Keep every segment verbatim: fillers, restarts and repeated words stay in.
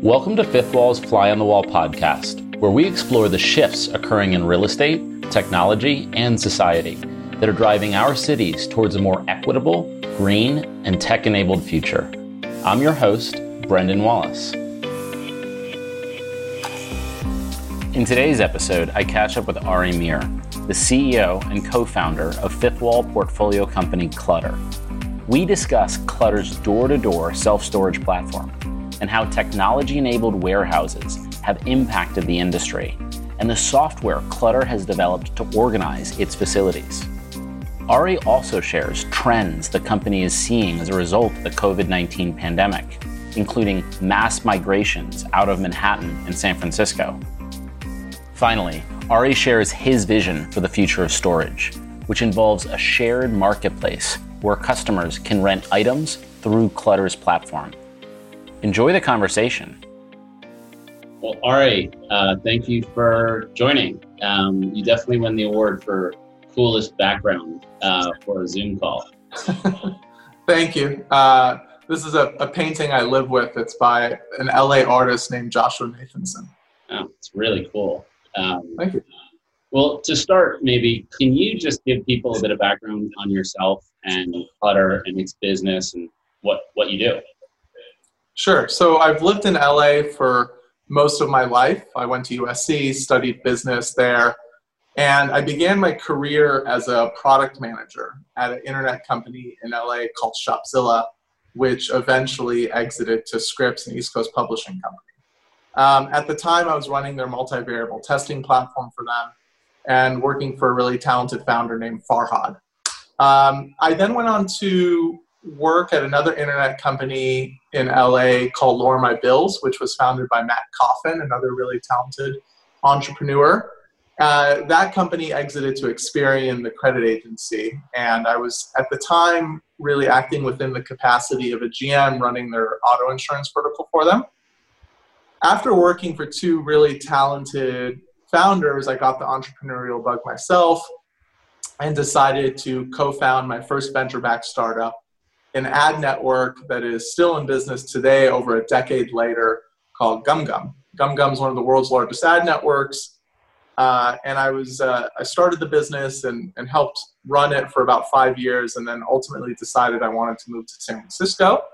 Welcome to Fifth Wall's Fly on the Wall podcast, where we explore the shifts occurring in real estate, technology, and society that are driving our cities towards a more equitable, green, and tech-enabled future. I'm your host, Brendan Wallace. In today's episode, I catch up with Ari Mir, the C E O and co-founder of Fifth Wall portfolio company Clutter. We discuss Clutter's door-to-door self-storage platform, and how technology-enabled warehouses have impacted the industry, and the software Clutter has developed to organize its facilities. Ari also shares trends the company is seeing as a result of the covid nineteen pandemic, including mass migrations out of Manhattan and San Francisco. Finally, Ari shares his vision for the future of storage, which involves a shared marketplace where customers can rent items through Clutter's platform. Enjoy the conversation. Well, Ari, uh, thank you for joining. Um, you definitely win the award for coolest background uh, for a Zoom call. Thank you. Uh, this is a, a painting I live with. It's by an L A artist named Joshua Nathanson. Oh, it's really cool. Um, thank you. Well, to start, maybe, can you just give people a bit of background on yourself and Clutter and its business and what, what you do? Sure. So I've lived in L A for most of my life. I went to U S C, studied business there, and I began my career as a product manager at an internet company in L A called Shopzilla, which eventually exited to Scripps, an East Coast publishing company. Um, at the time, I was running their multivariable testing platform for them and working for a really talented founder named Farhad. Um, I then went on to work at another internet company in L A called Lower My Bills, which was founded by Matt Coffin, another really talented entrepreneur. Uh, that company exited to Experian, the credit agency, and I was at the time really acting within the capacity of a G M running their auto insurance vertical for them. After working for two really talented founders, I got the entrepreneurial bug myself and decided to co-found my first venture-backed startup, an ad network that is still in business today over a decade later called GumGum. GumGum is one of the world's largest ad networks. Uh, and I was uh, I started the business and, and helped run it for about five years and then ultimately decided I wanted to move to San Francisco.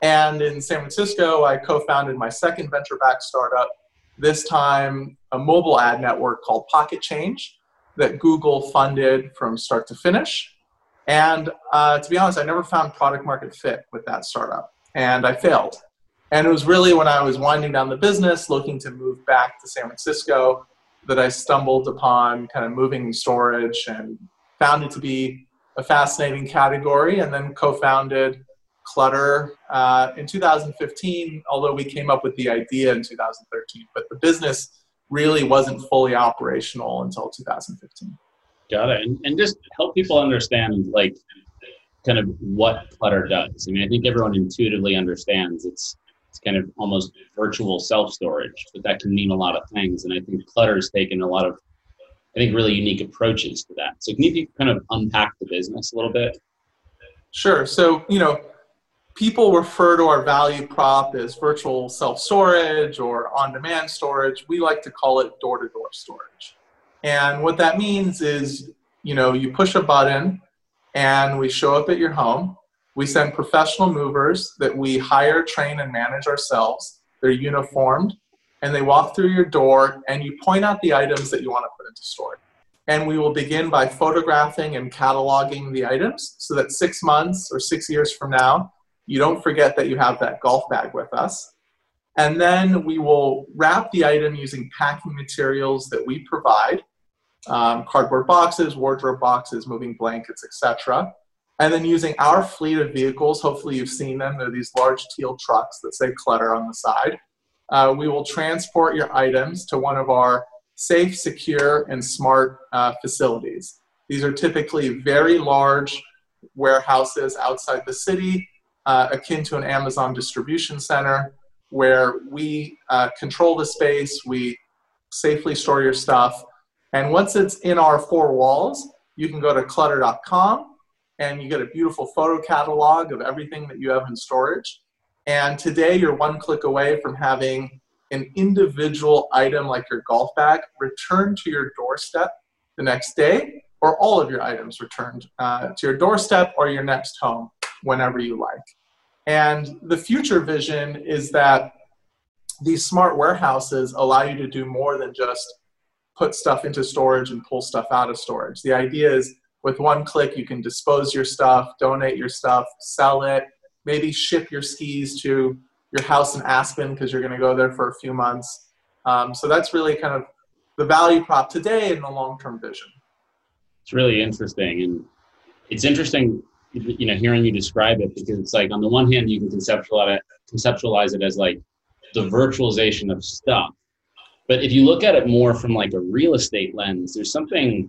And in San Francisco, I co-founded my second venture-backed startup, this time a mobile ad network called Pocket Change that Google funded from start to finish. And uh, to be honest, I never found product market fit with that startup, and I failed. And it was really when I was winding down the business, looking to move back to San Francisco, that I stumbled upon kind of moving storage and found it to be a fascinating category, and then co-founded Clutter uh, in two thousand fifteen, although we came up with the idea in two thousand thirteen, but the business really wasn't fully operational until two thousand fifteen. Got it. And, and just help people understand, like, kind of what Clutter does. I mean, I think everyone intuitively understands it's it's kind of almost virtual self-storage, but that can mean a lot of things. And I think Clutter's taken a lot of, I think, really unique approaches to that. So can you kind of unpack the business a little bit? Sure. So, you know, people refer to our value prop as virtual self-storage or on-demand storage. We like to call it door-to-door storage. And what that means is, you know, you push a button and we show up at your home. We send professional movers that we hire, train, and manage ourselves. They're uniformed and they walk through your door and you point out the items that you want to put into storage. And we will begin by photographing and cataloging the items so that six months or six years from now, you don't forget that you have that golf bag with us. And then we will wrap the item using packing materials that we provide, um, cardboard boxes, wardrobe boxes, moving blankets, et cetera. And then using our fleet of vehicles, hopefully you've seen them, they're these large teal trucks that say Clutter on the side. Uh, we will transport your items to one of our safe, secure, and smart uh, facilities. These are typically very large warehouses outside the city, uh, akin to an Amazon distribution center, where we uh, control the space, we safely store your stuff. And once it's in our four walls, you can go to clutter dot com and you get a beautiful photo catalog of everything that you have in storage. And today you're one click away from having an individual item like your golf bag returned to your doorstep the next day, or all of your items returned uh, to your doorstep or your next home whenever you like. And the future vision is that these smart warehouses allow you to do more than just put stuff into storage and pull stuff out of storage. The idea is with one click, you can dispose your stuff, donate your stuff, sell it, maybe ship your skis to your house in Aspen because you're going to go there for a few months. Um, so that's really kind of the value prop today and the long-term vision. It's really interesting. And it's interesting, you know, hearing you describe it, because it's like, on the one hand, you can conceptualize it, conceptualize it as like the virtualization of stuff. But if you look at it more from like a real estate lens, there's something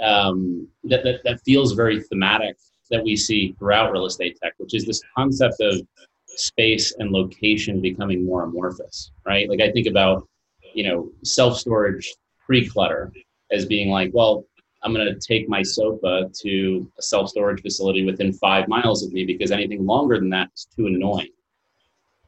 um, that, that, that feels very thematic that we see throughout real estate tech, which is this concept of space and location becoming more amorphous, right? Like I think about, you know, self-storage pre-clutter as being like, well, I'm going to take my sofa to a self-storage facility within five miles of me because anything longer than that is too annoying.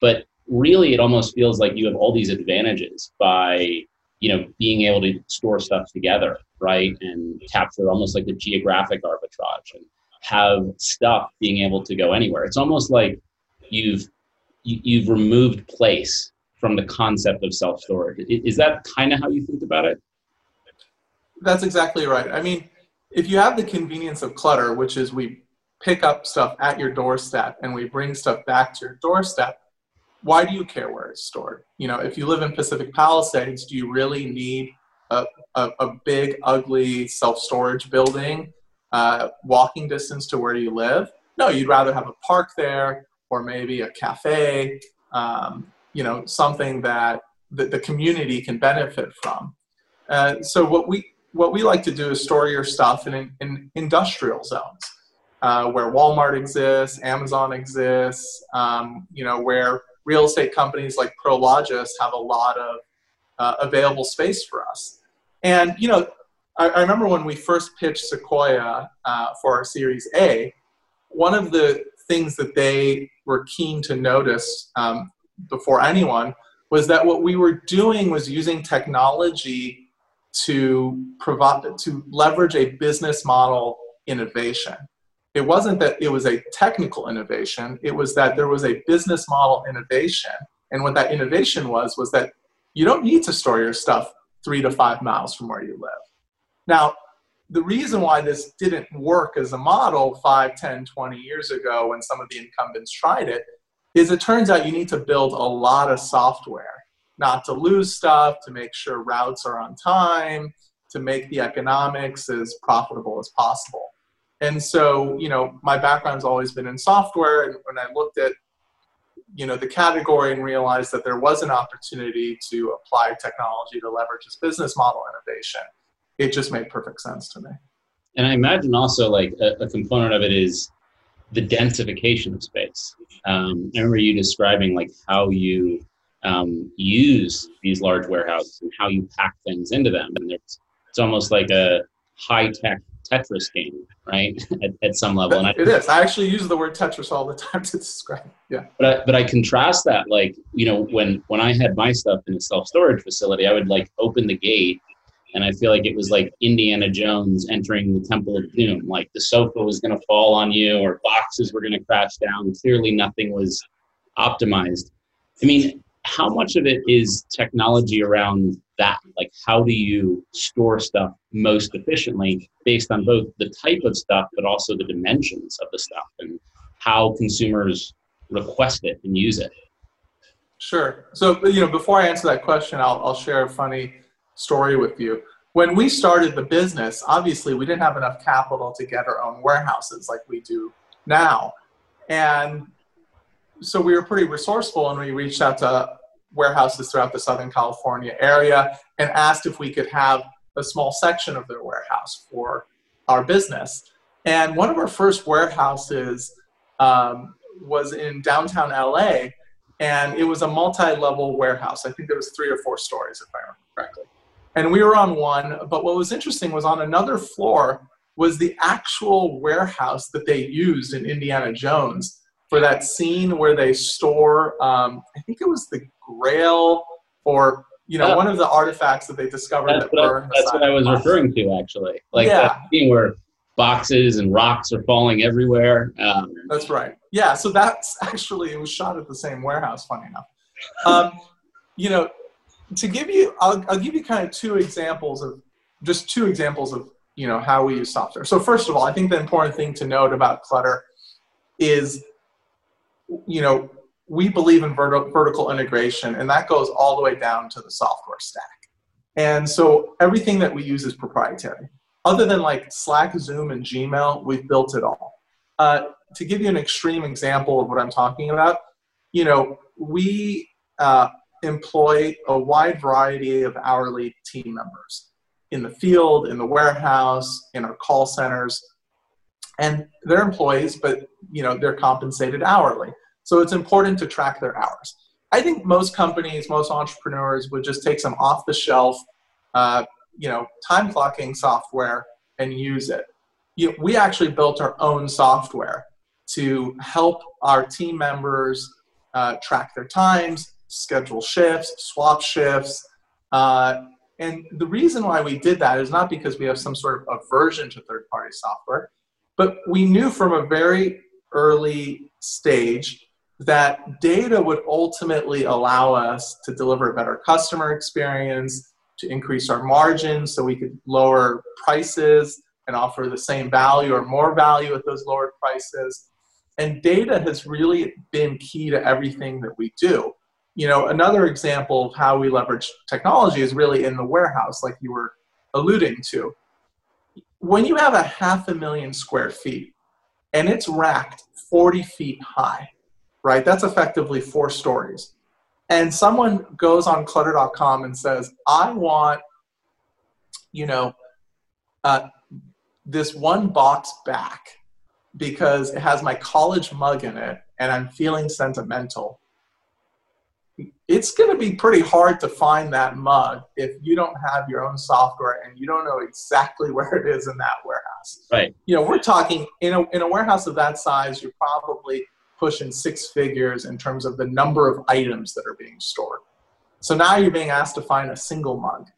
But really, it almost feels like you have all these advantages by, you know, being able to store stuff together, right? And capture almost like the geographic arbitrage and have stuff being able to go anywhere. It's almost like you've you, you've removed place from the concept of self-storage. Is that kind of how you think about it? That's exactly right. I mean, if you have the convenience of clutter, which is we pick up stuff at your doorstep and we bring stuff back to your doorstep, why do you care where it's stored? You know, if you live in Pacific Palisades, do you really need a, a, a big, ugly self-storage building, uh, walking distance to where you live? No, you'd rather have a park there or maybe a cafe, um, you know, something that the, the community can benefit from. Uh, so what we what we like to do is store your stuff in, in industrial zones, uh, where Walmart exists, Amazon exists, um, you know, where real estate companies like Prologis have a lot of uh, available space for us. And, you know, I, I remember when we first pitched Sequoia uh, for our Series A, one of the things that they were keen to notice um, before anyone was that what we were doing was using technology to provide, to leverage a business model innovation. It wasn't that it was a technical innovation, it was that there was a business model innovation. And what that innovation was, was that you don't need to store your stuff three to five miles from where you live. Now, the reason why this didn't work as a model five, ten, twenty years ago when some of the incumbents tried it, is it turns out you need to build a lot of software, not to lose stuff, to make sure routes are on time, to make the economics as profitable as possible. And so, you know, my background's always been in software, and when I looked at, you know, the category and realized that there was an opportunity to apply technology to leverage this business model innovation, it just made perfect sense to me. And I imagine also like a, a component of it is the densification of space. Um, I remember you describing like how you um, use these large warehouses and how you pack things into them. And it's, it's almost like a high-tech Tetris game, right? at, at some level. And I, it is. I actually use the word Tetris all the time to describe it. Yeah. But I, but I contrast that, like, you know, when, when I had my stuff in a self-storage facility, I would like open the gate and I feel like it was like Indiana Jones entering the Temple of Doom. Like the sofa was going to fall on you or boxes were going to crash down. Clearly nothing was optimized. I mean, how much of it is technology around that? Like, how do you store stuff most efficiently based on both the type of stuff, but also the dimensions of the stuff and how consumers request it and use it? Sure. So, you know, before I answer that question, I'll, I'll share a funny story with you. When we started the business, obviously we didn't have enough capital to get our own warehouses like we do now. And so we were pretty resourceful and we reached out to warehouses throughout the Southern California area and asked if we could have a small section of their warehouse for our business. And one of our first warehouses um, was in downtown L A, and it was a multi-level warehouse. I think there was three or four stories, if I remember correctly. And we were on one, but what was interesting was on another floor, was the actual warehouse that they used in Indiana Jones for that scene where they store, um, I think it was the Grail or, you know, oh. one of the artifacts that they discovered that's that burned. That's what I was referring to, actually. Like yeah. that scene where boxes and rocks are falling everywhere. Um, that's right. Yeah, so that's actually, it was shot at the same warehouse, funny enough. Um, you know, to give you, I'll, I'll give you kind of two examples of, just two examples of, you know, how we use software. So first of all, I think the important thing to note about Clutter is, you know, we believe in vert- vertical integration, and that goes all the way down to the software stack. And so everything that we use is proprietary. Other than like Slack, Zoom, and Gmail, we've built it all. Uh, to give you an extreme example of what I'm talking about, you know, we uh, employ a wide variety of hourly team members in the field, in the warehouse, in our call centers, and they're employees, but you know, they're compensated hourly. So it's important to track their hours. I think most companies, most entrepreneurs would just take some off the shelf, uh, you know, time clocking software and use it. You know, we actually built our own software to help our team members uh, track their times, schedule shifts, swap shifts. Uh, and the reason why we did that is not because we have some sort of aversion to third-party software, but we knew from a very early stage that data would ultimately allow us to deliver a better customer experience, to increase our margins so we could lower prices and offer the same value or more value at those lower prices. And data has really been key to everything that we do. You know, another example of how we leverage technology is really in the warehouse, like you were alluding to. When you have a half a million square feet and it's racked forty feet high, right? That's effectively four stories. And someone goes on clutter dot com and says, I want, you know, uh, this one box back because it has my college mug in it and I'm feeling sentimental. It's going to be pretty hard to find that mug if you don't have your own software and you don't know exactly where it is in that warehouse. Right. You know, we're talking in a, in a warehouse of that size, you're probably pushing six figures in terms of the number of items that are being stored. So now you're being asked to find a single mug.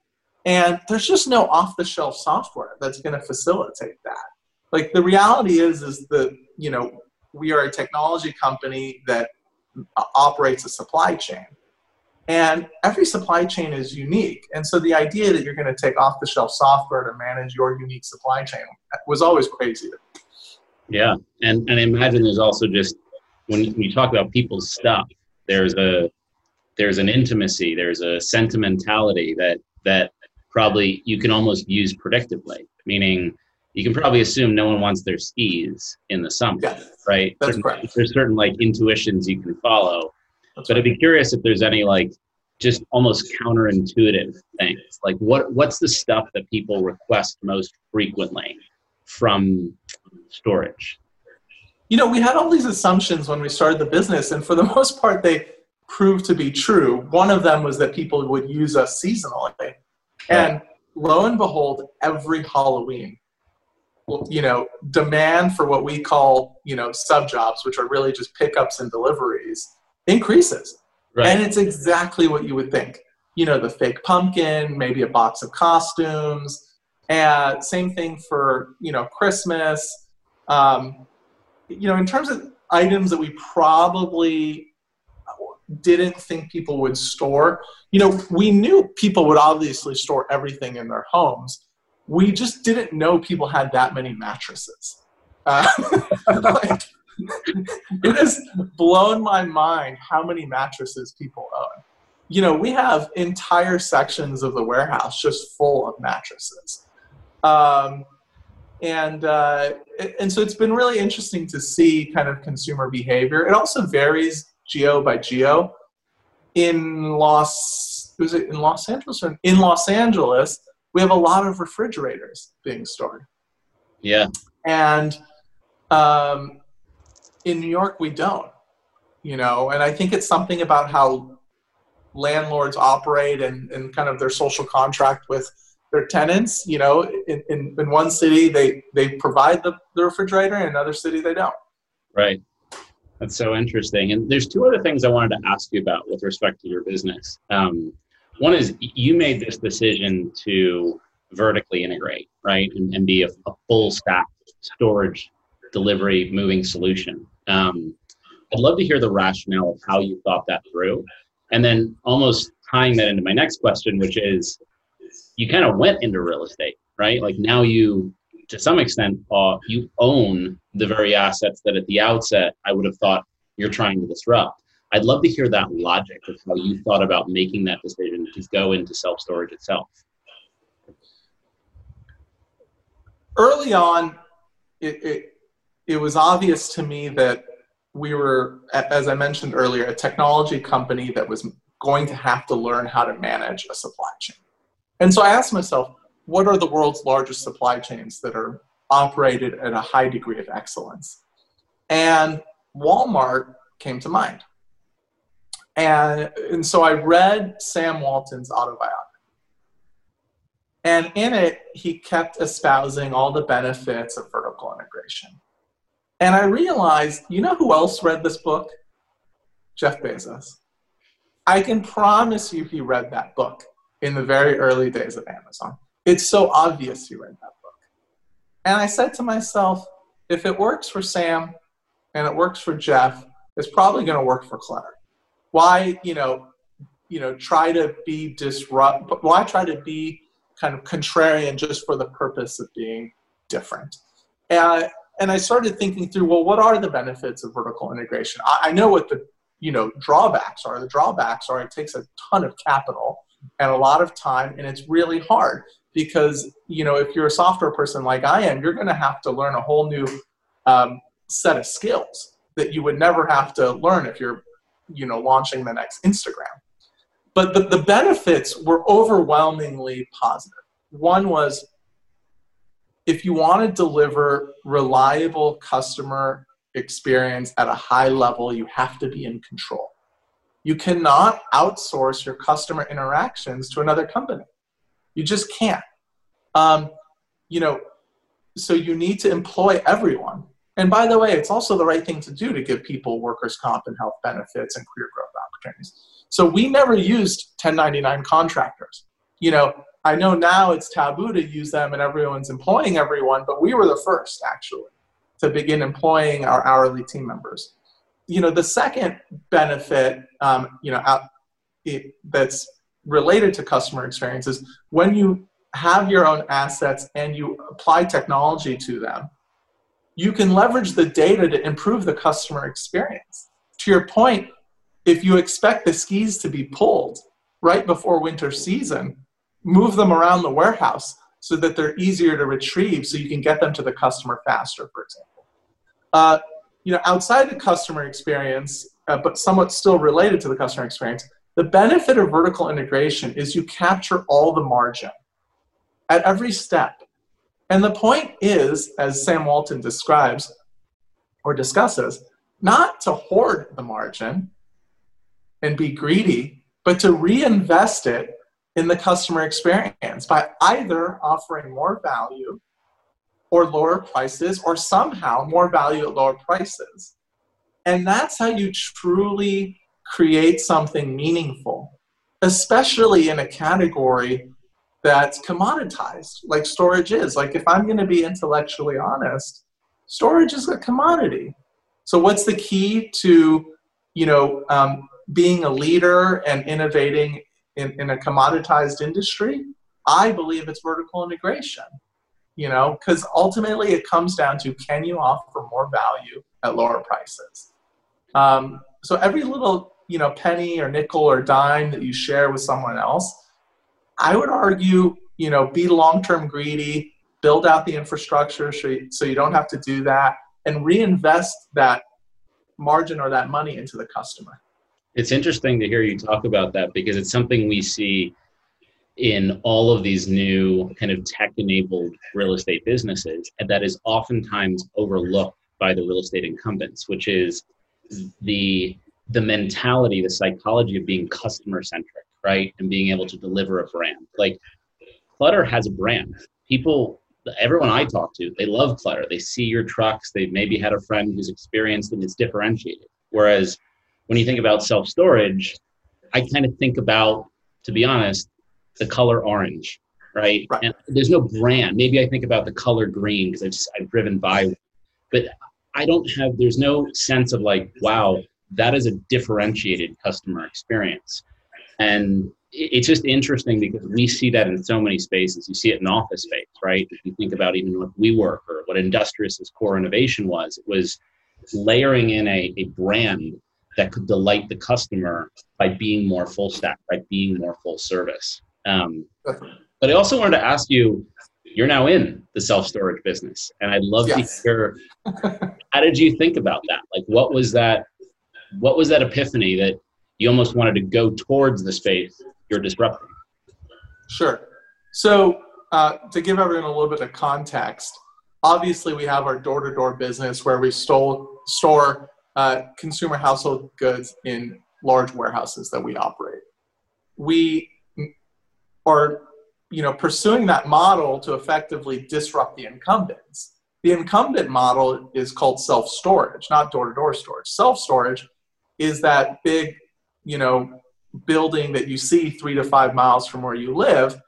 And there's just no off-the-shelf software that's going to facilitate that. Like the reality is, is that, you know, we are a technology company that operates a supply chain. And every supply chain is unique. And so the idea that you're going to take off-the-shelf software to manage your unique supply chain was always crazy. Yeah. And, and I imagine there's also just, when you talk about people's stuff, there's a there's an intimacy, there's a sentimentality that that probably you can almost use predictably, meaning you can probably assume no one wants their skis in the summer, yes, right? That's certain, correct. There's certain like intuitions you can follow. That's but right. I'd be curious if there's any like just almost counterintuitive things. Like what what's the stuff that people request most frequently from storage? You know, we had all these assumptions when we started the business, and for the most part, they proved to be true. One of them was that people would use us seasonally. And lo and behold, every Halloween, you know, demand for what we call, you know, sub jobs, which are really just pickups and deliveries, increases. Right. And it's exactly what you would think. You know, the fake pumpkin, maybe a box of costumes. And same thing for, you know, Christmas. Um, You know, in terms of items that we probably didn't think people would store, you know, we knew people would obviously store everything in their homes. We just didn't know people had that many mattresses. Uh, like, it has blown my mind how many mattresses people own. You know, we have entire sections of the warehouse just full of mattresses. Um, And uh, and so it's been really interesting to see kind of consumer behavior. It also varies geo by geo. In Los was it in Los Angeles? Or in Los Angeles, we have a lot of refrigerators being stored. Yeah. And um, in New York, we don't. You know, and I think it's something about how landlords operate and, and kind of their social contract with their tenants, you know, in, in, in one city, they, they provide the, the refrigerator, in another city, they don't. Right. That's so interesting. And there's two other things I wanted to ask you about with respect to your business. Um, one is you made this decision to vertically integrate, right, and, and be a, a full stack storage delivery moving solution. Um, I'd love to hear the rationale of how you thought that through. And then almost tying that into my next question, which is you kind of went into real estate, right? Like now you, to some extent, uh, you own the very assets that at the outset, I would have thought you're trying to disrupt. I'd love to hear that logic of how you thought about making that decision to go into self-storage itself. Early on, it, it, it was obvious to me that we were, as I mentioned earlier, a technology company that was going to have to learn how to manage a supply chain. And so I asked myself, what are the world's largest supply chains that are operated at a high degree of excellence? And Walmart came to mind. And, and so I read Sam Walton's autobiography. And in it, he kept espousing all the benefits of vertical integration. And I realized, you know who else read this book? Jeff Bezos. I can promise you he read that book in the very early days of Amazon. It's so obvious he read that book. And I said to myself, if it works for Sam and it works for Jeff, it's probably going to work for Clutter. Why, you know, you know, try to be disrupt, why try to be kind of contrarian just for the purpose of being different? Uh, And I started thinking through, well, what are the benefits of vertical integration? I, I know what the, you know, drawbacks are. The drawbacks are it takes a ton of capital and a lot of time, and it's really hard because, you know, if you're a software person like I am, you're going to have to learn a whole new um, set of skills that you would never have to learn if you're, you know, launching the next Instagram. But the, the benefits were overwhelmingly positive. One was, if you want to deliver reliable customer experience at a high level, you have to be in control. You cannot outsource your customer interactions to another company. You just can't. Um, you know, so you need to employ everyone. And by the way, it's also the right thing to do to give people workers' comp and health benefits and career growth opportunities. So we never used ten ninety-nine contractors. You know, I know now it's taboo to use them and everyone's employing everyone, but we were the first, actually, to begin employing our hourly team members. You know, the second benefit, um, you know, out, it, that's related to customer experience is when you have your own assets and you apply technology to them, you can leverage the data to improve the customer experience. To your point, if you expect the skis to be pulled right before winter season, move them around the warehouse so that they're easier to retrieve so you can get them to the customer faster, for example. Uh, you know, outside the customer experience, uh, but somewhat still related to the customer experience, the benefit of vertical integration is you capture all the margin at every step. And the point is, as Sam Walton describes or discusses, not to hoard the margin and be greedy, but to reinvest it in the customer experience by either offering more value or lower prices or somehow more value at lower prices. And that's how you truly create something meaningful, especially in a category that's commoditized, like storage is. Like if I'm going to be intellectually honest, storage is a commodity. So what's the key to, you know, um, being a leader and innovating In, in a commoditized industry? I believe it's vertical integration, you know, because ultimately it comes down to, can you offer more value at lower prices? Um, so every little, you know, penny or nickel or dime that you share with someone else, I would argue, you know, be long-term greedy, build out the infrastructure so you, so you don't have to do that, and reinvest that margin or that money into the customer. It's interesting to hear you talk about that because it's something we see in all of these new kind of tech-enabled real estate businesses, and that is oftentimes overlooked by the real estate incumbents, which is the the mentality, the psychology of being customer-centric, right? And being able to deliver a brand. Like Clutter has a brand. People, everyone I talk to, they love Clutter. They see your trucks. They maybe had a friend who's experienced and it's differentiated. Whereas when you think about self-storage, I kind of think about, to be honest, the color orange, right? right? And there's no brand. Maybe I think about the color green because I've just, I've driven by, but I don't have, there's no sense of like, wow, that is a differentiated customer experience. And it's just interesting because we see that in so many spaces. You see it in office space, right? If you think about even what WeWork or what Industrious' core innovation was, it was layering in a, a brand that could delight the customer by being more full stack, by being more full service. Um, but I also wanted to ask you, you're now in the self-storage business, and I'd love yes. to hear, how did you think about that? Like, what was that, what was that epiphany that you almost wanted to go towards the space you're disrupting? Sure. So uh, to give everyone a little bit of context, obviously we have our door-to-door business where we stole, store uh, consumer household goods in large warehouses that we operate. We are, you know, pursuing that model to effectively disrupt the incumbents. The incumbent model is called self-storage, not door-to-door storage. Self-storage is that big, you know, building that you see three to five miles from where you live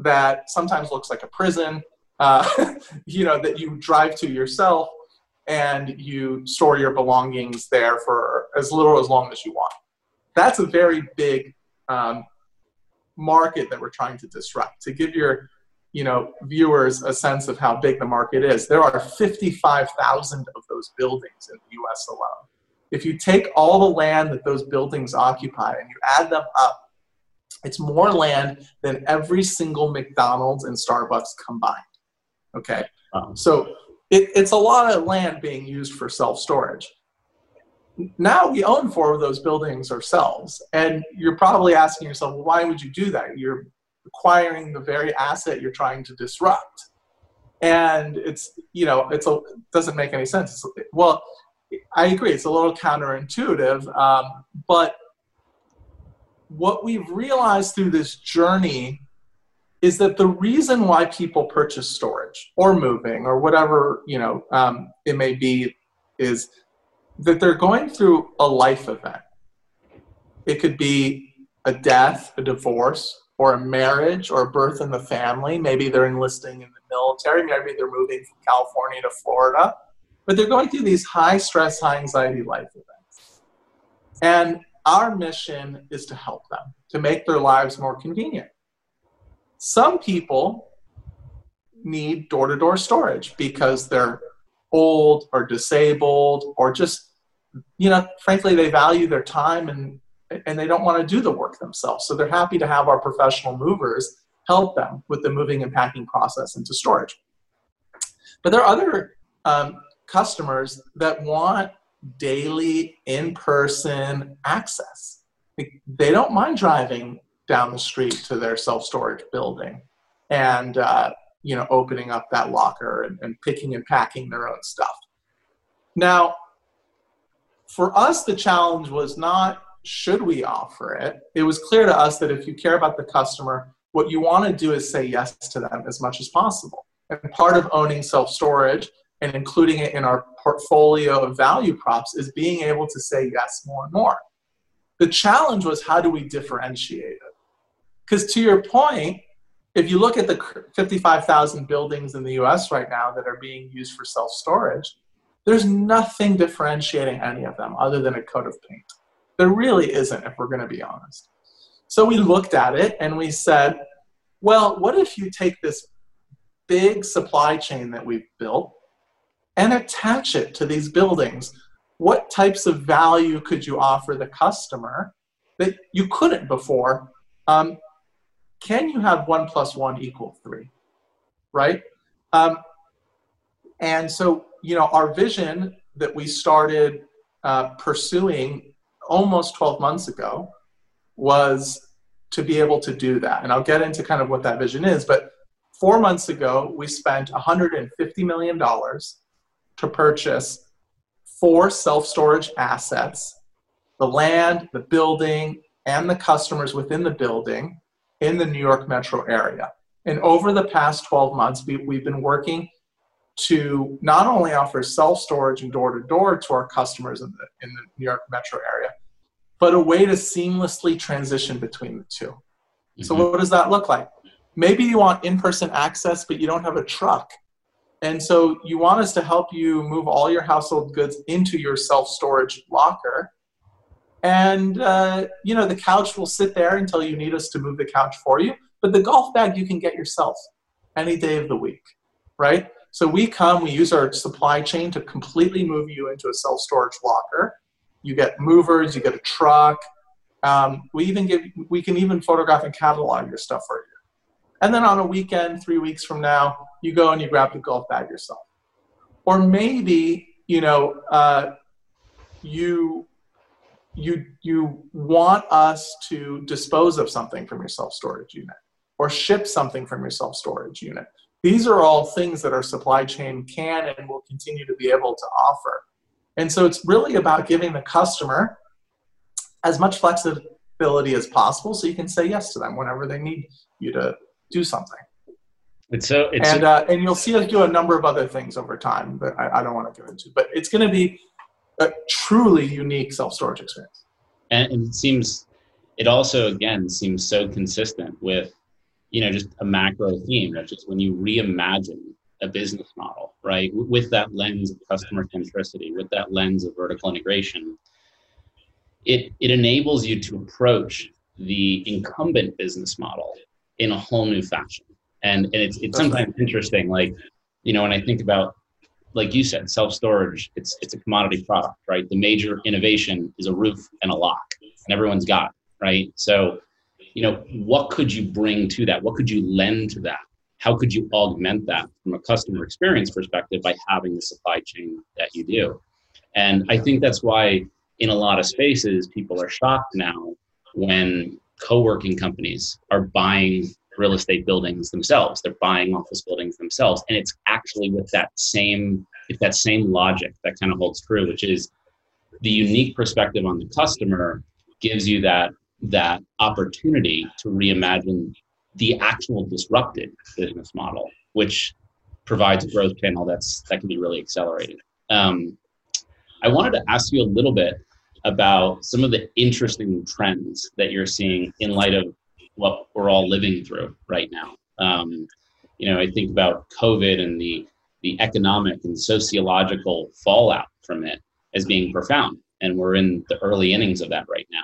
that sometimes looks like a prison, uh, you know, that you drive to yourself and you store your belongings there for as little as long as you want. That's a very big um, market that we're trying to disrupt. To give your, you know, viewers a sense of how big the market is, there are fifty-five thousand of those buildings in the U S alone. If you take all the land that those buildings occupy and you add them up, it's more land than every single McDonald's and Starbucks combined. Okay. Um, so it, it's a lot of land being used for self-storage. Now we own four of those buildings ourselves. And you're probably asking yourself, well, why would you do that? You're acquiring the very asset you're trying to disrupt. And it's, you know, it's a, it doesn't make any sense. It's, well, I agree, it's a little counterintuitive, um, but what we've realized through this journey is that the reason why people purchase storage or moving or whatever, you know, um, it may be, is that they're going through a life event. It could be a death, a divorce, or a marriage, or a birth in the family. Maybe they're enlisting in the military. Maybe they're moving from California to Florida. But they're going through these high-stress, high-anxiety life events. And our mission is to help them, to make their lives more convenient. Some people need door-to-door storage because they're old or disabled or just, you know, frankly, they value their time and, and they don't want to do the work themselves. So they're happy to have our professional movers help them with the moving and packing process into storage. But there are other um, customers that want daily in-person access. They don't mind driving down the street to their self-storage building and, uh, you know, opening up that locker and, and picking and packing their own stuff. Now, for us, the challenge was not should we offer it. It was clear to us that if you care about the customer, what you want to do is say yes to them as much as possible. And part of owning self-storage and including it in our portfolio of value props is being able to say yes more and more. The challenge was, how do we differentiate it? Because to your point, if you look at the fifty-five thousand buildings in the U S right now that are being used for self-storage, there's nothing differentiating any of them other than a coat of paint. There really isn't, if we're going to be honest. So we looked at it and we said, well, what if you take this big supply chain that we've built and attach it to these buildings? What types of value could you offer the customer that you couldn't before? Um, can you have one plus one equal three, right? Um, and so, you know, our vision that we started uh, pursuing almost twelve months ago was to be able to do that. And I'll get into kind of what that vision is, but four months ago, we spent one hundred fifty million dollars to purchase four self-storage assets, the land, the building, and the customers within the building in the New York metro area. And over the past twelve months, we, we've been working to not only offer self-storage and door-to-door to our customers in the, in the New York metro area, but a way to seamlessly transition between the two. Mm-hmm. So what does that look like? Maybe you want in-person access, but you don't have a truck. And so you want us to help you move all your household goods into your self-storage locker. And, uh, you know, the couch will sit there until you need us to move the couch for you. But the golf bag you can get yourself any day of the week, right? So we come, we use our supply chain to completely move you into a self-storage locker. You get movers, you get a truck. Um, we even give, we can even photograph and catalog your stuff for you. And then on a weekend, three weeks from now, you go and you grab the golf bag yourself. Or maybe, you know, uh, you, you, you want us to dispose of something from your self-storage unit or ship something from your self-storage unit. These are all things that our supply chain can and will continue to be able to offer. And so it's really about giving the customer as much flexibility as possible so you can say yes to them whenever they need you to do something. It's so, it's and, uh, and you'll see us do a number of other things over time that I, I don't want to go into, but it's going to be a truly unique self-storage experience. And, and it seems, it also, again, seems so consistent with, you know, just a macro theme, which is when you reimagine a business model, right? With that lens of customer centricity, with that lens of vertical integration, it, it enables you to approach the incumbent business model in a whole new fashion. And, and it's, it's sometimes interesting, like, you know, when I think about, like you said, self-storage, it's it's a commodity product, right? The major innovation is a roof and a lock, and everyone's got it, right? So, you know, what could you bring to that? What could you lend to that? How could you augment that from a customer experience perspective by having the supply chain that you do? And I think that's why in a lot of spaces, people are shocked now when co-working companies are buying real estate buildings themselves. They're buying office buildings themselves. And it's actually with that same, it's that same logic that kind of holds true, which is the unique perspective on the customer gives you that, that opportunity to reimagine the actual disrupted business model, which provides a growth channel that's, that can be really accelerated. Um, I wanted to ask you a little bit about some of the interesting trends that you're seeing in light of what we're all living through right now. Um, you know, I think about COVID and the, the economic and sociological fallout from it as being profound. And we're in the early innings of that right now.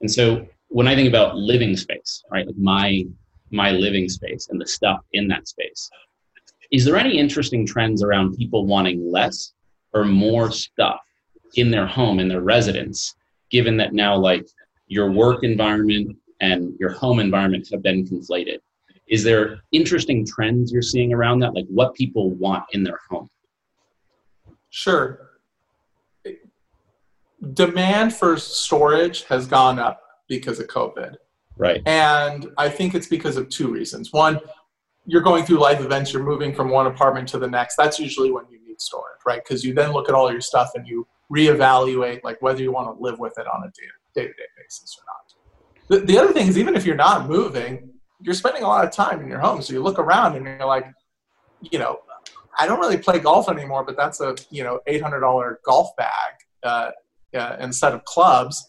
And so when I think about living space, right, like my, my living space and the stuff in that space, is there any interesting trends around people wanting less or more stuff in their home, in their residence, given that now like your work environment and your home environment have been conflated? Is there interesting trends you're seeing around that? Like what people want in their home? Sure. Demand for storage has gone up because of COVID. Right. And I think it's because of two reasons. One, you're going through life events, you're moving from one apartment to the next. That's usually when you need storage, right? Because you then look at all your stuff and you reevaluate like whether you want to live with it on a day-to-day basis or not. The, the other thing is, even if you're not moving, you're spending a lot of time in your home. So you look around and you're like, you know, I don't really play golf anymore, but that's a, you know, eight hundred dollars golf bag uh, uh, and set of clubs.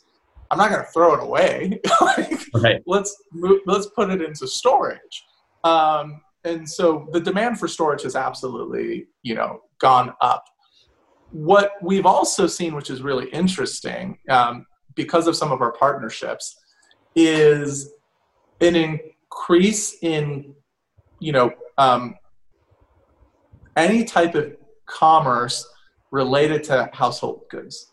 I'm not going to throw it away. like, right. Let's move, let's put it into storage. Um, and so the demand for storage has absolutely, you know, gone up. What we've also seen, which is really interesting, um, because of some of our partnerships, is an increase in, you know, um, any type of commerce related to household goods.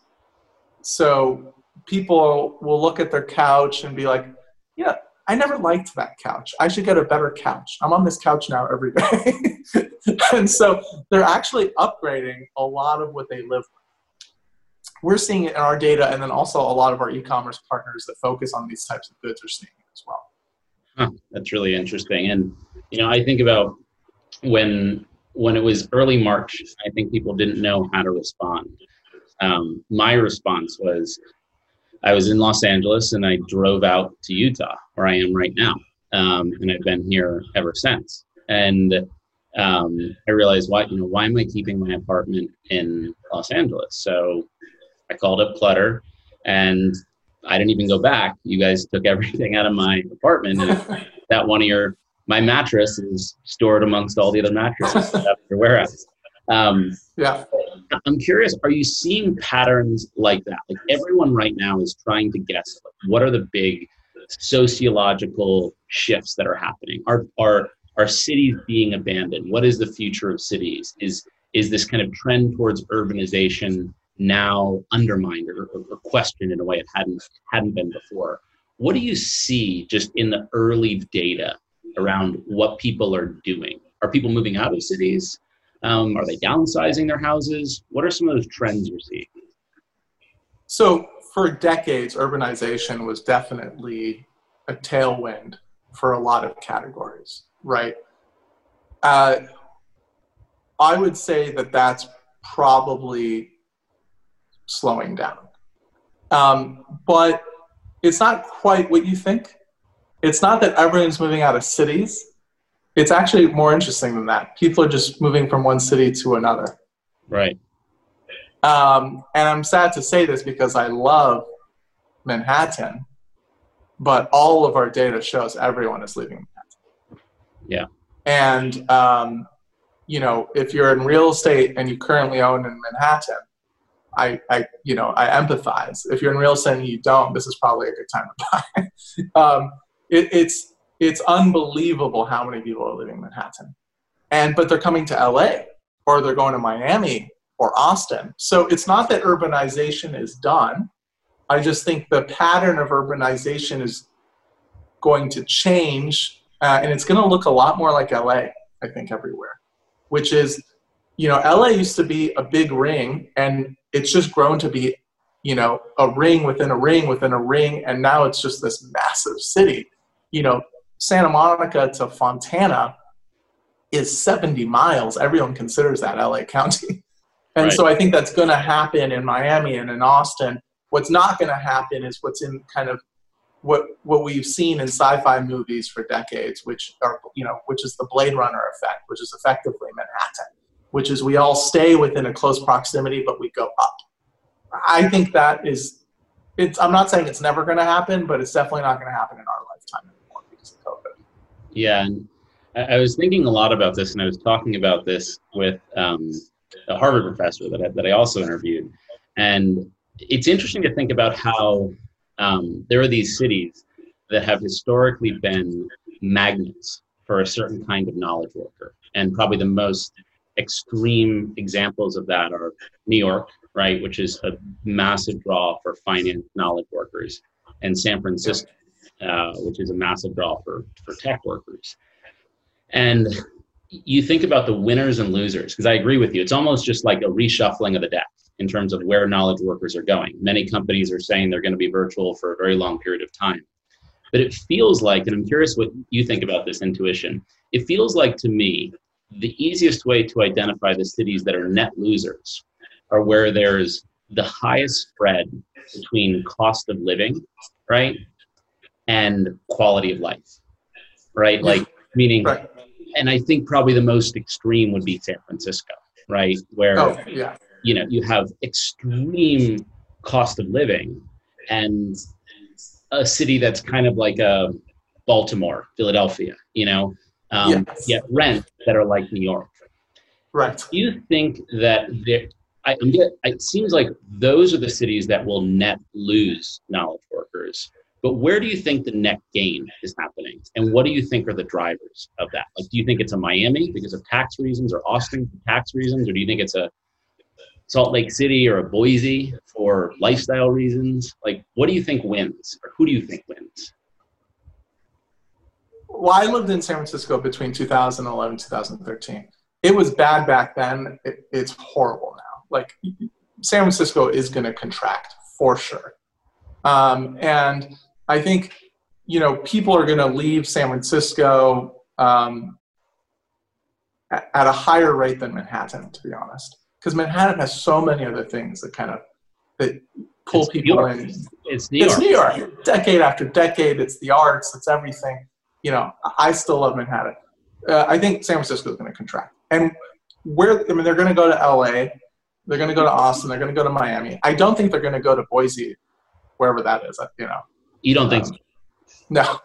So people will look at their couch and be like, yeah, I never liked that couch. I should get a better couch. I'm on this couch now every day. And so they're actually upgrading a lot of what they live with. We're seeing it in our data, and then also a lot of our e-commerce partners that focus on these types of goods are seeing it as well. Huh, that's really interesting. And, you know, I think about when when it was early March, I think people didn't know how to respond. Um, my response was I was in Los Angeles, and I drove out to Utah, where I am right now. Um, and I've been here ever since. And um, I realized, why, you know, why am I keeping my apartment in Los Angeles? So I called up Clutter, and I didn't even go back. You guys took everything out of my apartment. And that one of your, my mattress is stored amongst all the other mattresses at your warehouse. Um, yeah. I'm curious, are you seeing patterns like that? Like, everyone right now is trying to guess, like, what are the big sociological shifts that are happening? Are, are, are cities being abandoned? What is the future of cities? Is, is this kind of trend towards urbanization now undermined or, or questioned in a way it hadn't, hadn't been before? What do you see just in the early data around what people are doing? Are people moving out of cities? Um, are they downsizing their houses? What are some of those trends you're seeing? So for decades, urbanization was definitely a tailwind for a lot of categories, right? Uh, I would say that that's probably slowing down. Um, but it's not quite what you think. It's not that everyone's moving out of cities. It's actually more interesting than that. People are just moving from one city to another. Right. Um, and I'm sad to say this because I love Manhattan, but all of our data shows everyone is leaving Manhattan. Yeah. And, um, you know, if you're in real estate and you currently own in Manhattan, I, I, you know, I empathize. If you're in real estate and you don't, this is probably a good time to buy. um, it, it's... It's unbelievable how many people are leaving Manhattan. And, but they're coming to L A, or they're going to Miami or Austin. So it's not that urbanization is done. I just think the pattern of urbanization is going to change. Uh, and it's going to look a lot more like L A, I think, everywhere, which is, you know, L A used to be a big ring, and it's just grown to be, you know, a ring within a ring within a ring. And now it's just this massive city, you know. Santa Monica to Fontana is seventy miles. Everyone considers that L A County. And right. So I think that's going to happen in Miami and in Austin. What's not going to happen is what's in kind of what, what we've seen in sci-fi movies for decades, which are, you know, which is the Blade Runner effect, which is effectively Manhattan, which is we all stay within a close proximity, but we go up. I think that is, it's, I'm not saying it's never going to happen, but it's definitely not going to happen in our lifetime. Yeah, and I was thinking a lot about this, and I was talking about this with um, a Harvard professor that I, that I also interviewed. And it's interesting to think about how um, there are these cities that have historically been magnets for a certain kind of knowledge worker. And probably the most extreme examples of that are New York, right, which is a massive draw for finance knowledge workers, and San Francisco, Uh, which is a massive draw for, for tech workers. And you think about the winners and losers, because I agree with you. It's almost just like a reshuffling of the deck in terms of where knowledge workers are going. Many companies are saying they're going to be virtual for a very long period of time. But it feels like, and I'm curious what you think about this intuition, it feels like to me the easiest way to identify the cities that are net losers are where there's the highest spread between cost of living, right, and quality of life, right? Like, meaning, right. And I think probably the most extreme would be San Francisco, right? Where, oh, yeah. you know, you have extreme cost of living and a city that's kind of like a Baltimore, Philadelphia, you know, um, yes. yet rents that are like New York. Right. Do you think that there, I, I'm get, it seems like those are the cities that will net lose knowledge workers. But where do you think the net gain is happening? And what do you think are the drivers of that? Like, do you think it's a Miami because of tax reasons, or Austin for tax reasons? Or do you think it's a Salt Lake City or a Boise for lifestyle reasons? Like, what do you think wins, or who do you think wins? Well, I lived in San Francisco between two thousand eleven and two thousand thirteen. It was bad back then. It, it's horrible now. Like, San Francisco is going to contract for sure. Um, and I think, you know, people are going to leave San Francisco um, at, at a higher rate than Manhattan, to be honest, because Manhattan has so many other things that kind of that pull it's people in. It's New York. It's New York. Decade after decade, it's the arts, it's everything. you know, I still love Manhattan. Uh, I think San Francisco is going to contract. And where, I mean, they're going to go to L A, they're going to go to Austin, they're going to go to Miami. I don't think they're going to go to Boise, wherever that is, you know. You don't um, think so? No.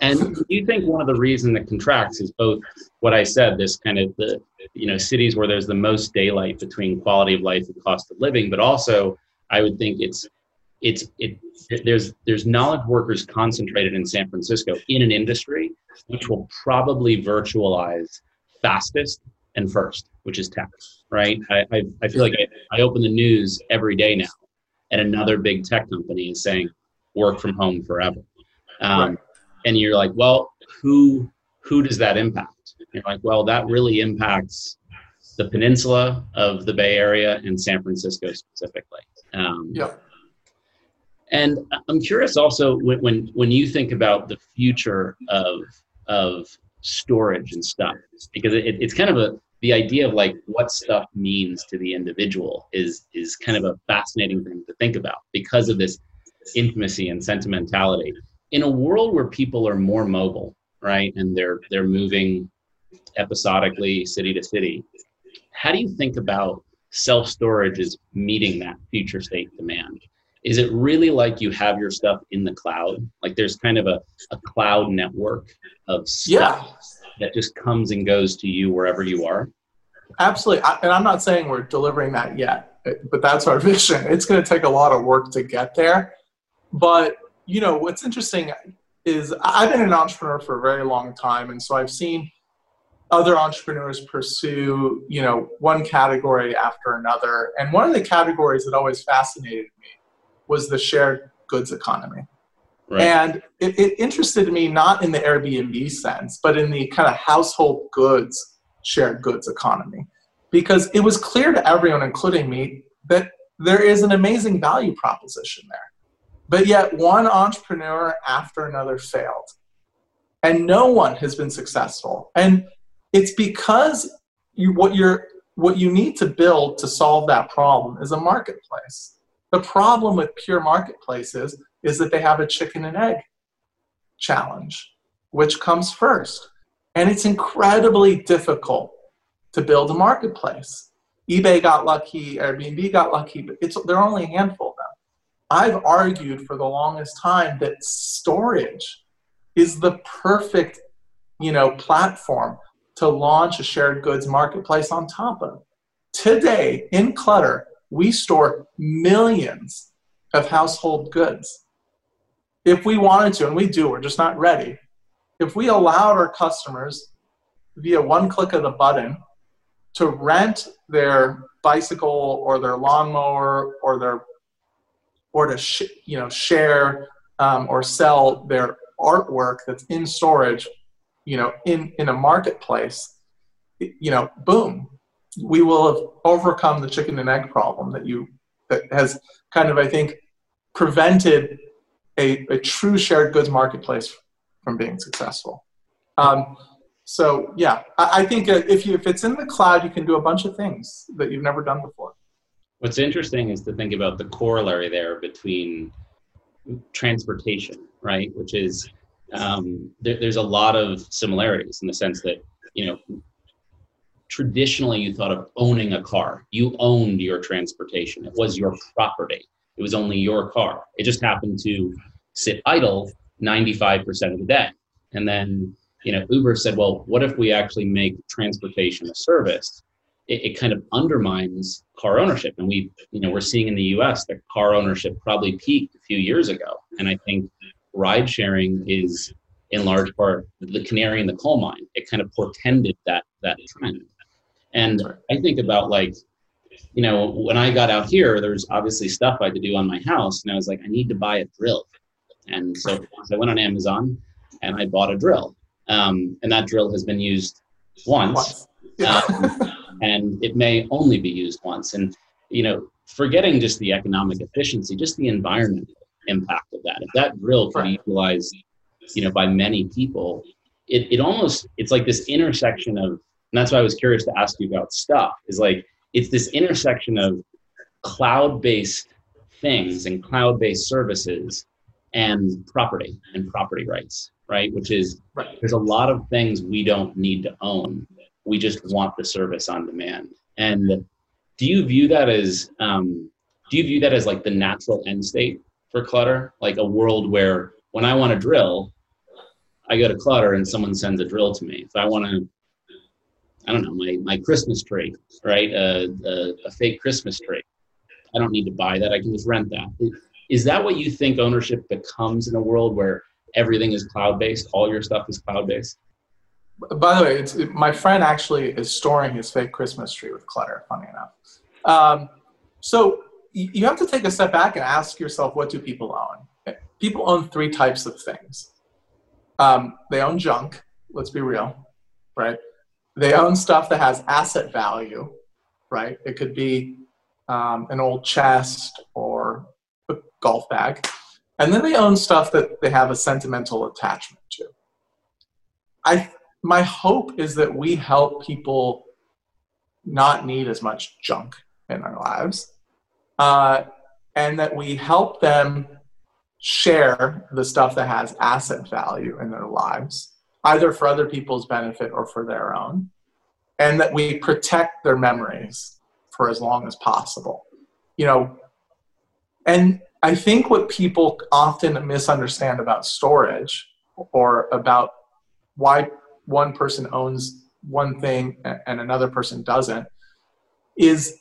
And do you think one of the reasons that contracts is both what I said, this kind of the, you know, cities where there's the most daylight between quality of life and cost of living, but also I would think it's, it's, it, there's, there's knowledge workers concentrated in San Francisco in an industry which will probably virtualize fastest and first, which is tech, right? I, I, I feel like I, I open the news every day now and another big tech company is saying work from home forever. Um, right. And you're like, well, who who does that impact? And you're like, well, that really impacts the peninsula of the Bay Area and San Francisco specifically. Um, yeah. And I'm curious also when, when when you think about the future of of storage and stuff, because it, it's kind of a the idea of like what stuff means to the individual is is kind of a fascinating thing to think about because of this intimacy and sentimentality. In a world where people are more mobile, right, and they're they're moving episodically city to city, how do you think about self-storage as meeting that future state demand? Is it really like you have your stuff in the cloud? Like there's kind of a, a cloud network of stuff yeah. that just comes and goes to you wherever you are? Absolutely, I, and I'm not saying we're delivering that yet, but that's our vision. It's gonna take a lot of work to get there, but you know, what's interesting is I've been an entrepreneur for a very long time. And so I've seen other entrepreneurs pursue, you know, one category after another. And one of the categories that always fascinated me was the shared goods economy. Right. And it, it interested me not in the Airbnb sense, but in the kind of household goods, shared goods economy, because it was clear to everyone, including me, that there is an amazing value proposition there. But yet one entrepreneur after another failed and no one has been successful. And it's because you, what you're, what you need to build to solve that problem is a marketplace. The problem with pure marketplaces is that they have a chicken and egg challenge, which comes first. And it's incredibly difficult to build a marketplace. eBay got lucky, Airbnb got lucky, but it's, there are only a handful of them. I've argued for the longest time that storage is the perfect, you know, platform to launch a shared goods marketplace on top of. Today, in Clutter, we store millions of household goods. If we wanted to, and we do, we're just not ready. If we allowed our customers via one click of the button to rent their bicycle or their lawnmower or their or to sh you know, share um, or sell their artwork that's in storage, you know, in, in a marketplace, you know, boom, we will have overcome the chicken and egg problem that you, that has kind of, I think, prevented a, a true shared goods marketplace from being successful. Um, so yeah, I, I think if you, if it's in the cloud, you can do a bunch of things that you've never done before. What's interesting is to think about the corollary there between transportation, right? Which is, um, there, there's a lot of similarities in the sense that, you know, traditionally you thought of owning a car. You owned your transportation. It was your property. It was only your car. It just happened to sit idle ninety-five percent of the day. And then, you know, Uber said, well, what if we actually make transportation a service? It kind of undermines car ownership. And we, you know, we're seeing in the U S that car ownership probably peaked a few years ago. And I think ride sharing is in large part the canary in the coal mine. It kind of portended that, that trend. And I think about like, you know, when I got out here, there was obviously stuff I had to do on my house. And I was like, I need to buy a drill. And so I went on Amazon and I bought a drill. Um, and that drill has been used once. Um, And it may only be used once. And, you know, forgetting just the economic efficiency, just the environmental impact of that. If that drill could be utilized, you know, by many people, it, it almost, it's like this intersection of, and that's why I was curious to ask you about stuff, is like, it's this intersection of cloud-based things and cloud-based services and property and property rights. right? Which is, right. There's a lot of things we don't need to own. We just want the service on demand. And do you view that as, um, do you view that as like the natural end state for Clutter? Like a world where when I want to drill, I go to Clutter and someone sends a drill to me. If I want to, I don't know, my, my Christmas tree, right? Uh, a, a fake Christmas tree. I don't need to buy that. I can just rent that. Is that what you think ownership becomes in a world where everything is cloud-based? All your stuff is cloud-based? By the way, it's, it, my friend actually is storing his fake Christmas tree with Clutter, funny enough. Um, so you have to take a step back and ask yourself, what do people own? People own three types of things. Um, they own junk, let's be real, right? They own stuff that has asset value, right? It could be um, an old chest or a golf bag. And then they own stuff that they have a sentimental attachment to. I, my hope is that we help people not need as much junk in their lives, uh, and that we help them share the stuff that has asset value in their lives, either for other people's benefit or for their own, and that we protect their memories for as long as possible. You know, and I think what people often misunderstand about storage or about why one person owns one thing and another person doesn't is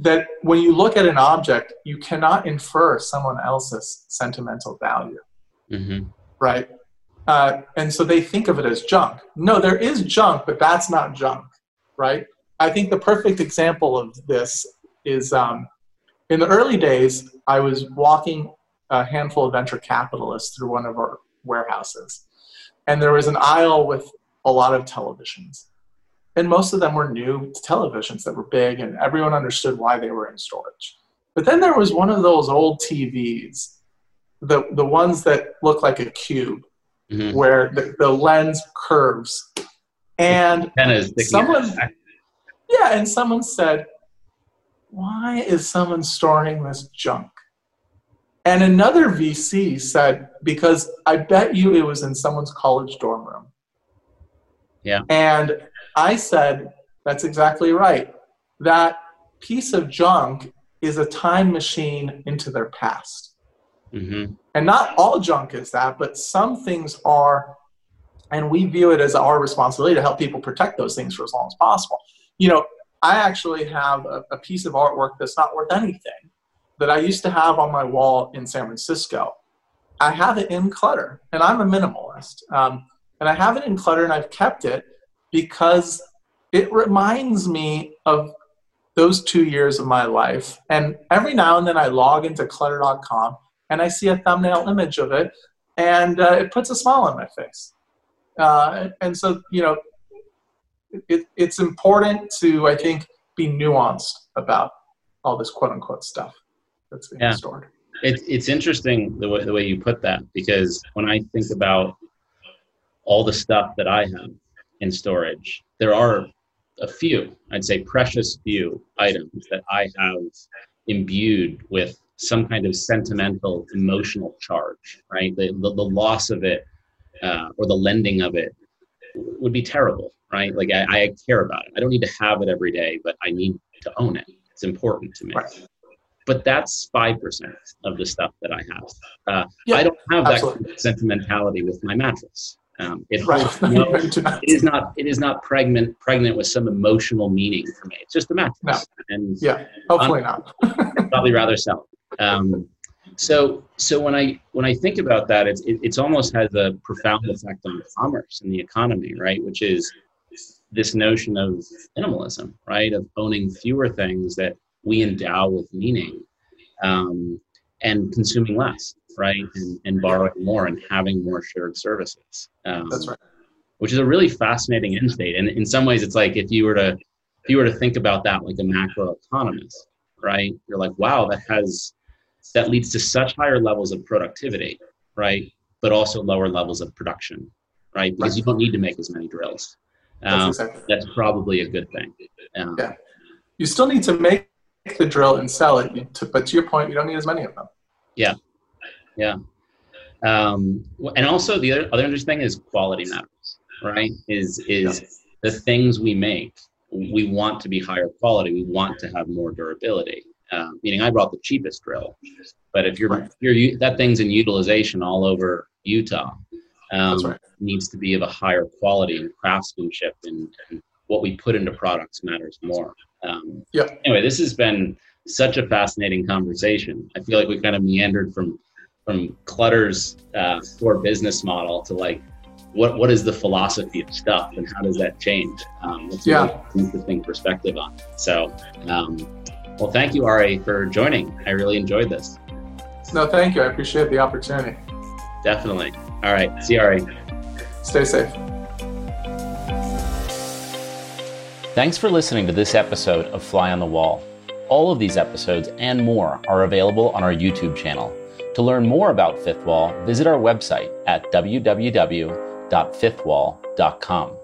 that when you look at an object, you cannot infer someone else's sentimental value, mm-hmm. right? Uh, and so they think of it as junk. No, there is junk, but that's not junk, right? I think the perfect example of this is um, in the early days, I was walking a handful of venture capitalists through one of our warehouses. And there was an aisle with a lot of televisions. And most of them were new televisions that were big, and everyone understood why they were in storage. But then there was one of those old T Vs, the, the ones that look like a cube, mm-hmm. where the, the lens curves. And someone, yeah, and someone said, why is someone storing this junk? And another V C said, because I bet you it was in someone's college dorm room. Yeah. And I said, that's exactly right. That piece of junk is a time machine into their past. Mm-hmm. And not all junk is that, but some things are, and we view it as our responsibility to help people protect those things for as long as possible. You know, I actually have a, a piece of artwork that's not worth anything that I used to have on my wall in San Francisco. I have it in Clutter, and I'm a minimalist. Um, and I have it in Clutter, and I've kept it because it reminds me of those two years of my life. And every now and then I log into clutter dot com, and I see a thumbnail image of it, and uh, it puts a smile on my face. Uh, and so, you know, It, it's important to, I think, be nuanced about all this quote-unquote stuff that's being yeah. stored. It, it's interesting the way, the way you put that, because when I think about all the stuff that I have in storage, there are a few, I'd say precious few items that I have imbued with some kind of sentimental, emotional charge, right? The, the, the loss of it uh, or the lending of it would be terrible, right? Like I, I care about it. I don't need to have it every day, but I need to own it. It's important to me. Right. But that's five percent of the stuff that I have. Uh, yeah, I don't have absolutely. that kind of sentimentality with my mattress. Um, it, right. no, it is not, it is not pregnant, pregnant with some emotional meaning for me. It's just a mattress. No. And yeah, hopefully um, not. I'd probably rather sell it. Um, So, so when I when I think about that, it's it, it's almost has a profound effect on commerce and the economy, right? Which is this notion of minimalism, right? Of owning fewer things that we endow with meaning, um, and consuming less, right? And, and borrowing more and having more shared services. Um, That's right. Which is a really fascinating end state, and in some ways, it's like if you were to if you were to think about that like a macroeconomist, right? You're like, wow, that has that leads to such higher levels of productivity, right? But also lower levels of production, right? Because right. you don't need to make as many drills. Um, that's, exactly. that's probably a good thing. Um, yeah. You still need to make the drill and sell it, but to your point, you don't need as many of them. Yeah. Yeah. Um, and also the other, other interesting thing is quality matters, right? Is, is yeah. the things we make, we want to be higher quality. We want to have more durability. Um, meaning I brought the cheapest drill, but if you're, right. you're that thing's in utilization all over Utah, um, That's right. needs to be of a higher quality and craftsmanship, and, and what we put into products matters more. Um, yeah. Anyway, this has been such a fascinating conversation. I feel like we kind of meandered from, from Clutter's uh, core business model to like, what, what is the philosophy of stuff and how does that change? Um, that's yeah. really interesting perspective on it. So, um, well, thank you, Ari, for joining. I really enjoyed this. No, thank you. I appreciate the opportunity. Definitely. All right. See you, Ari. Stay safe. Thanks for listening to this episode of Fly on the Wall. All of these episodes and more are available on our YouTube channel. To learn more about Fifth Wall, visit our website at w w w dot fifth wall dot com.